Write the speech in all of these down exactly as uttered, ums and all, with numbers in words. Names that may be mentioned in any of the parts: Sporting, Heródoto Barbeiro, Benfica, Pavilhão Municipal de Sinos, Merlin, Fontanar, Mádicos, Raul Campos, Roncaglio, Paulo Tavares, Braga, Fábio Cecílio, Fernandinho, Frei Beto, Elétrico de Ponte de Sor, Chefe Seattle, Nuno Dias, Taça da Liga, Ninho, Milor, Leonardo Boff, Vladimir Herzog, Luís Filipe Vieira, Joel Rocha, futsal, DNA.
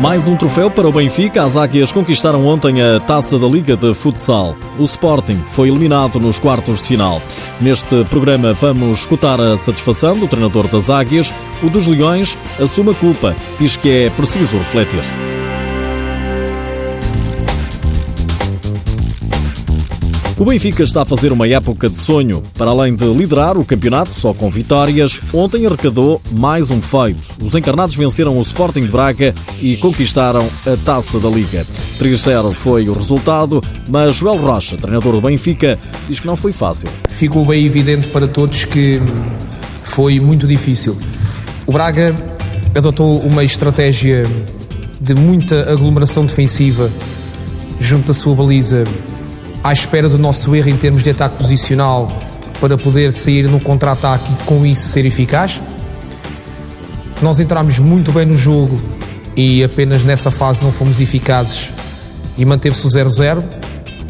Mais um troféu para o Benfica. As Águias conquistaram ontem a Taça da Liga de Futsal. O Sporting foi eliminado nos quartos de final. Neste programa vamos escutar a satisfação do treinador das Águias. O dos Leões assume a culpa. Diz que é preciso refletir. O Benfica está a fazer uma época de sonho. Para além de liderar o campeonato só com vitórias, ontem arrecadou mais um feito. Os encarnados venceram o Sporting de Braga e conquistaram a Taça da Liga. três a zero foi o resultado, mas Joel Rocha, treinador do Benfica, diz que não foi fácil. Ficou bem evidente para todos que foi muito difícil. O Braga adotou uma estratégia de muita aglomeração defensiva junto da sua baliza, à espera do nosso erro em termos de ataque posicional para poder sair no contra-ataque e com isso ser eficaz. Nós entramos muito bem no jogo e apenas nessa fase não fomos eficazes e manteve-se o zero zero.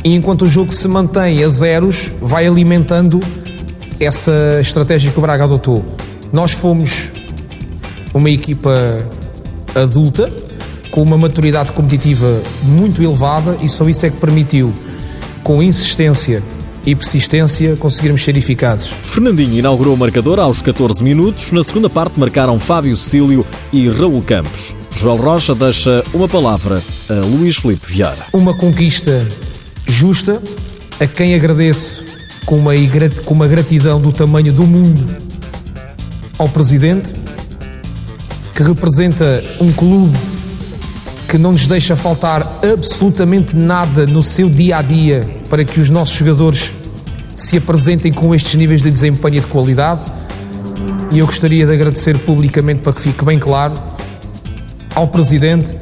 E enquanto o jogo se mantém a zeros, vai alimentando essa estratégia que o Braga adotou. Nós fomos uma equipa adulta, com uma maturidade competitiva muito elevada, e só isso é que permitiu, com insistência e persistência, conseguirmos ser eficazes. Fernandinho inaugurou o marcador aos catorze minutos. Na segunda parte marcaram Fábio Cecílio e Raul Campos. Joel Rocha deixa uma palavra a Luís Filipe Vieira. Uma conquista justa, a quem agradeço com uma, com uma gratidão do tamanho do mundo ao Presidente, que representa um clube que não nos deixa faltar absolutamente nada no seu dia-a-dia para que os nossos jogadores se apresentem com estes níveis de desempenho e de qualidade. E eu gostaria de agradecer publicamente, para que fique bem claro, ao Presidente,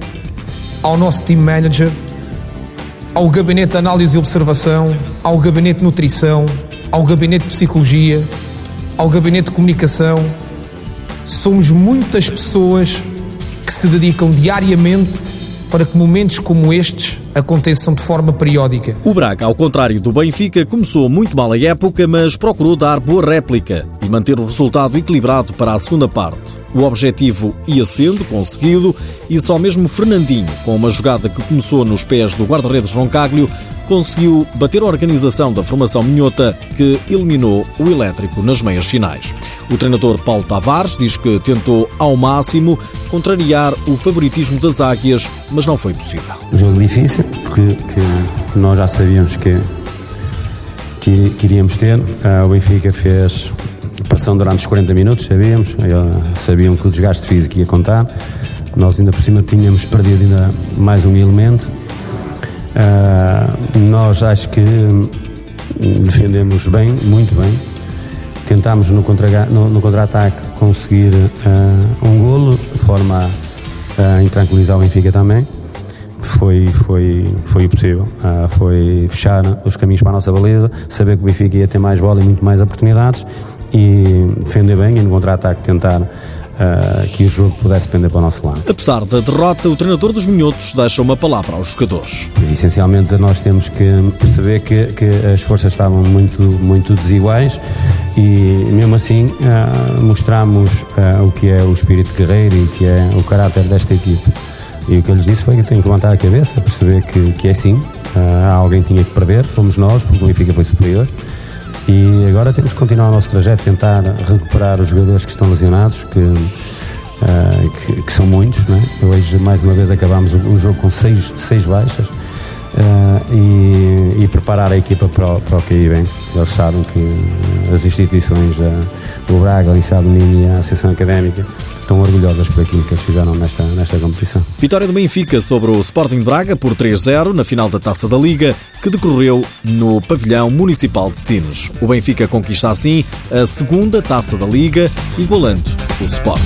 ao nosso Team Manager, ao Gabinete de Análise e Observação, ao Gabinete de Nutrição, ao Gabinete de Psicologia, ao Gabinete de Comunicação. Somos muitas pessoas que se dedicam diariamente para que momentos como estes aconteçam de forma periódica. O Braga, ao contrário do Benfica, começou muito mal a época, mas procurou dar boa réplica e manter o resultado equilibrado para a segunda parte. O objetivo ia sendo conseguido e só mesmo Fernandinho, com uma jogada que começou nos pés do guarda-redes Roncaglio, conseguiu bater a organização da formação minhota, que eliminou o Elétrico nas meias finais. O treinador Paulo Tavares diz que tentou ao máximo contrariar o favoritismo das Águias, mas não foi possível. Um jogo difícil, porque que nós já sabíamos que, que, que iríamos ter. O Benfica fez pressão durante os quarenta minutos, sabíamos. Sabiam que o desgaste físico ia contar. Nós ainda por cima tínhamos perdido ainda mais um elemento. Uh, nós acho que defendemos bem, muito bem. Tentámos no, contra, no, no contra-ataque conseguir uh, um golo, de forma a uh, intranquilizar o Benfica também. Foi, foi, foi impossível. Uh, foi fechar os caminhos para a nossa baliza, saber que o Benfica ia ter mais bola e muito mais oportunidades, e defender bem e no contra-ataque tentar Uh, que o jogo pudesse pender para o nosso lado. Apesar da derrota, o treinador dos minhotos deixa uma palavra aos jogadores. Essencialmente nós temos que perceber que, que as forças estavam muito, muito desiguais, e mesmo assim uh, mostramos uh, o que é o espírito guerreiro e o que é o caráter desta equipe. E o que eu lhes disse foi que tenho que levantar a cabeça, perceber que, que é assim, uh, alguém tinha que perder, fomos nós, porque o Benfica foi superior. E agora temos que continuar o nosso trajeto, tentar recuperar os jogadores que estão lesionados, que, uh, que, que são muitos, não é? Hoje, mais uma vez, acabámos o jogo com seis, seis baixas, uh, e, e preparar a equipa para o, para o que aí vem. Eles sabem que as instituições da, do Braga, o Liceu do Ninho e a Associação Académica estão orgulhosas por aquilo que eles fizeram nesta, nesta competição. Vitória do Benfica sobre o Sporting de Braga por três a zero na final da Taça da Liga, que decorreu no Pavilhão Municipal de Sinos. O Benfica conquista assim a segunda Taça da Liga, igualando o Sporting.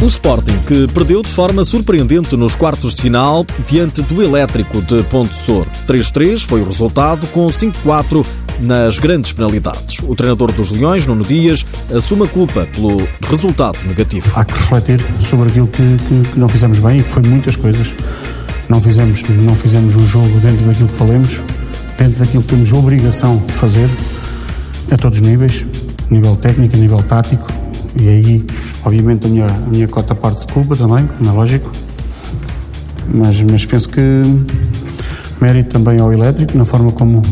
O Sporting, que perdeu de forma surpreendente nos quartos de final diante do Elétrico de Ponte de Sor. três a três foi o resultado, com cinco a quatro nas grandes penalidades. O treinador dos Leões, Nuno Dias, assume a culpa pelo resultado negativo. Há que refletir sobre aquilo que, que, que não fizemos bem, e que foi muitas coisas. Não fizemos, não fizemos o jogo dentro daquilo que falamos, Fizemos aquilo que temos obrigação de fazer, a todos os níveis, nível técnico, nível tático, e aí, obviamente, a minha, a minha cota parte de culpa também, como é lógico, mas, mas penso que mérito também ao Elétrico, na forma como,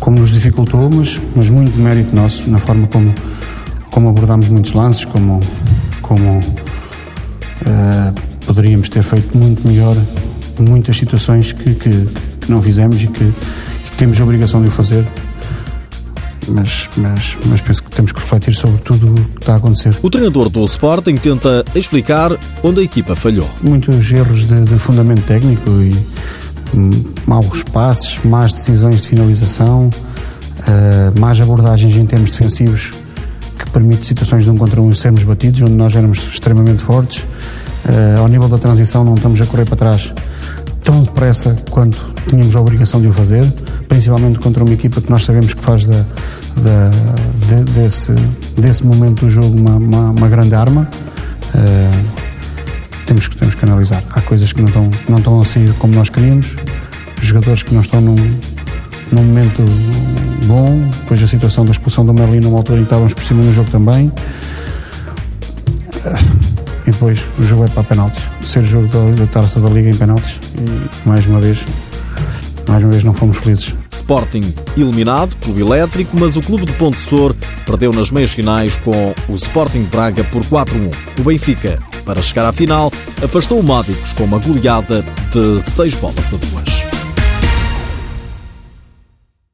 como nos dificultou, mas, mas muito mérito nosso, na forma como, como abordámos muitos lances, como, como uh, poderíamos ter feito muito melhor muitas situações que, que, que não fizemos e que, que temos a obrigação de o fazer. Mas, mas, mas penso que temos que refletir sobre tudo o que está a acontecer. O treinador do Sporting tenta explicar onde a equipa falhou. Muitos erros de, de fundamento técnico e um, maus passes, más decisões de finalização, uh, más abordagens em termos defensivos que permite situações de um contra um sermos batidos, onde nós éramos extremamente fortes. Uh, ao nível da transição não estamos a correr para trás tão depressa quanto tínhamos a obrigação de o fazer, principalmente contra uma equipa que nós sabemos que faz da, da, de, desse, desse momento do jogo uma, uma, uma grande arma. Uh, temos, que, temos que analisar. Há coisas que não estão, não estão a sair como nós queríamos, jogadores que não estão num, num momento bom, depois a situação da expulsão do Merlin numa altura em que estávamos por cima no jogo também. Uh, E depois o jogo é para penaltis. Terceiro jogo da, da Taça da Liga em penaltis. E mais uma vez, mais uma vez não fomos felizes. Sporting eliminado pelo Elétrico, mas o clube de Ponte de Sor perdeu nas meias finais com o Sporting de Braga por quatro a um. O Benfica, para chegar à final, afastou o Mádicos com uma goleada de seis bolas a duas.